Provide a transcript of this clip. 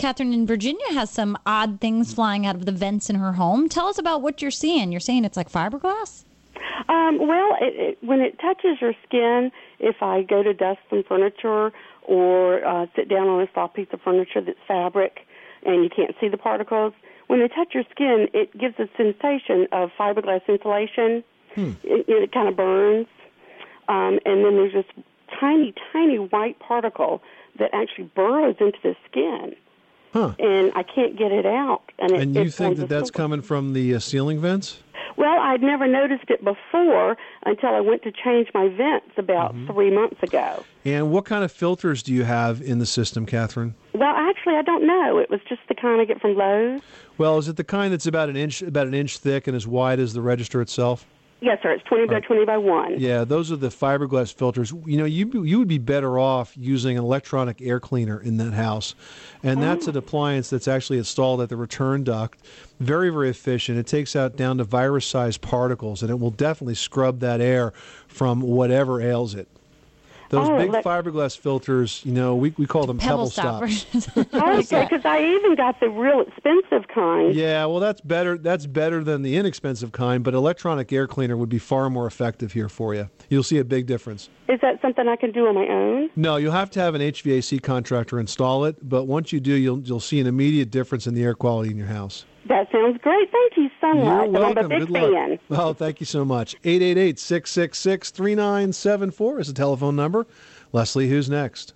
Catherine in Virginia has some odd things flying out of the vents in her home. Tell us about what you're seeing. You're saying it's like fiberglass? Well, when it touches your skin, if I go to dust some furniture or sit down on a soft piece of furniture that's fabric and you can't see the particles, when they touch your skin, it gives a sensation of fiberglass insulation. It kind of burns. And then there's this tiny, tiny white particle that actually burrows into the skin. And I can't get it out. And you think that that's coming from the ceiling vents? Well, I'd never noticed it before until I went to change my vents about 3 months ago. And what kind of filters do you have in the system, Catherine? Well, actually, I don't know. It was just the kind I get from Lowe's. Well, is it the kind that's about an inch thick and as wide as the register itself? Yes, sir. It's 20 by 20 by 1. Yeah, those are the fiberglass filters. You know, you would be better off using an electronic air cleaner in that house. And that's an appliance that's actually installed at the return duct. Very, very efficient. It takes out down to virus-sized particles, and it will definitely scrub that air from whatever ails it. Those big fiberglass filters, you know, we call them pebble stoppers. Okay, because I even got the real expensive kind. Yeah, well, that's better. That's better than the inexpensive kind, but electronic air cleaner would be far more effective here for you. You'll see a big difference. Is that something I can do on my own? No, you'll have to have an HVAC contractor install it, but once you do, you'll see an immediate difference in the air quality in your house. That sounds great. Thank you so much. You're welcome. I'm a big fan. Oh, thank you so much. 888-666-3974 is the telephone number. Leslie, who's next?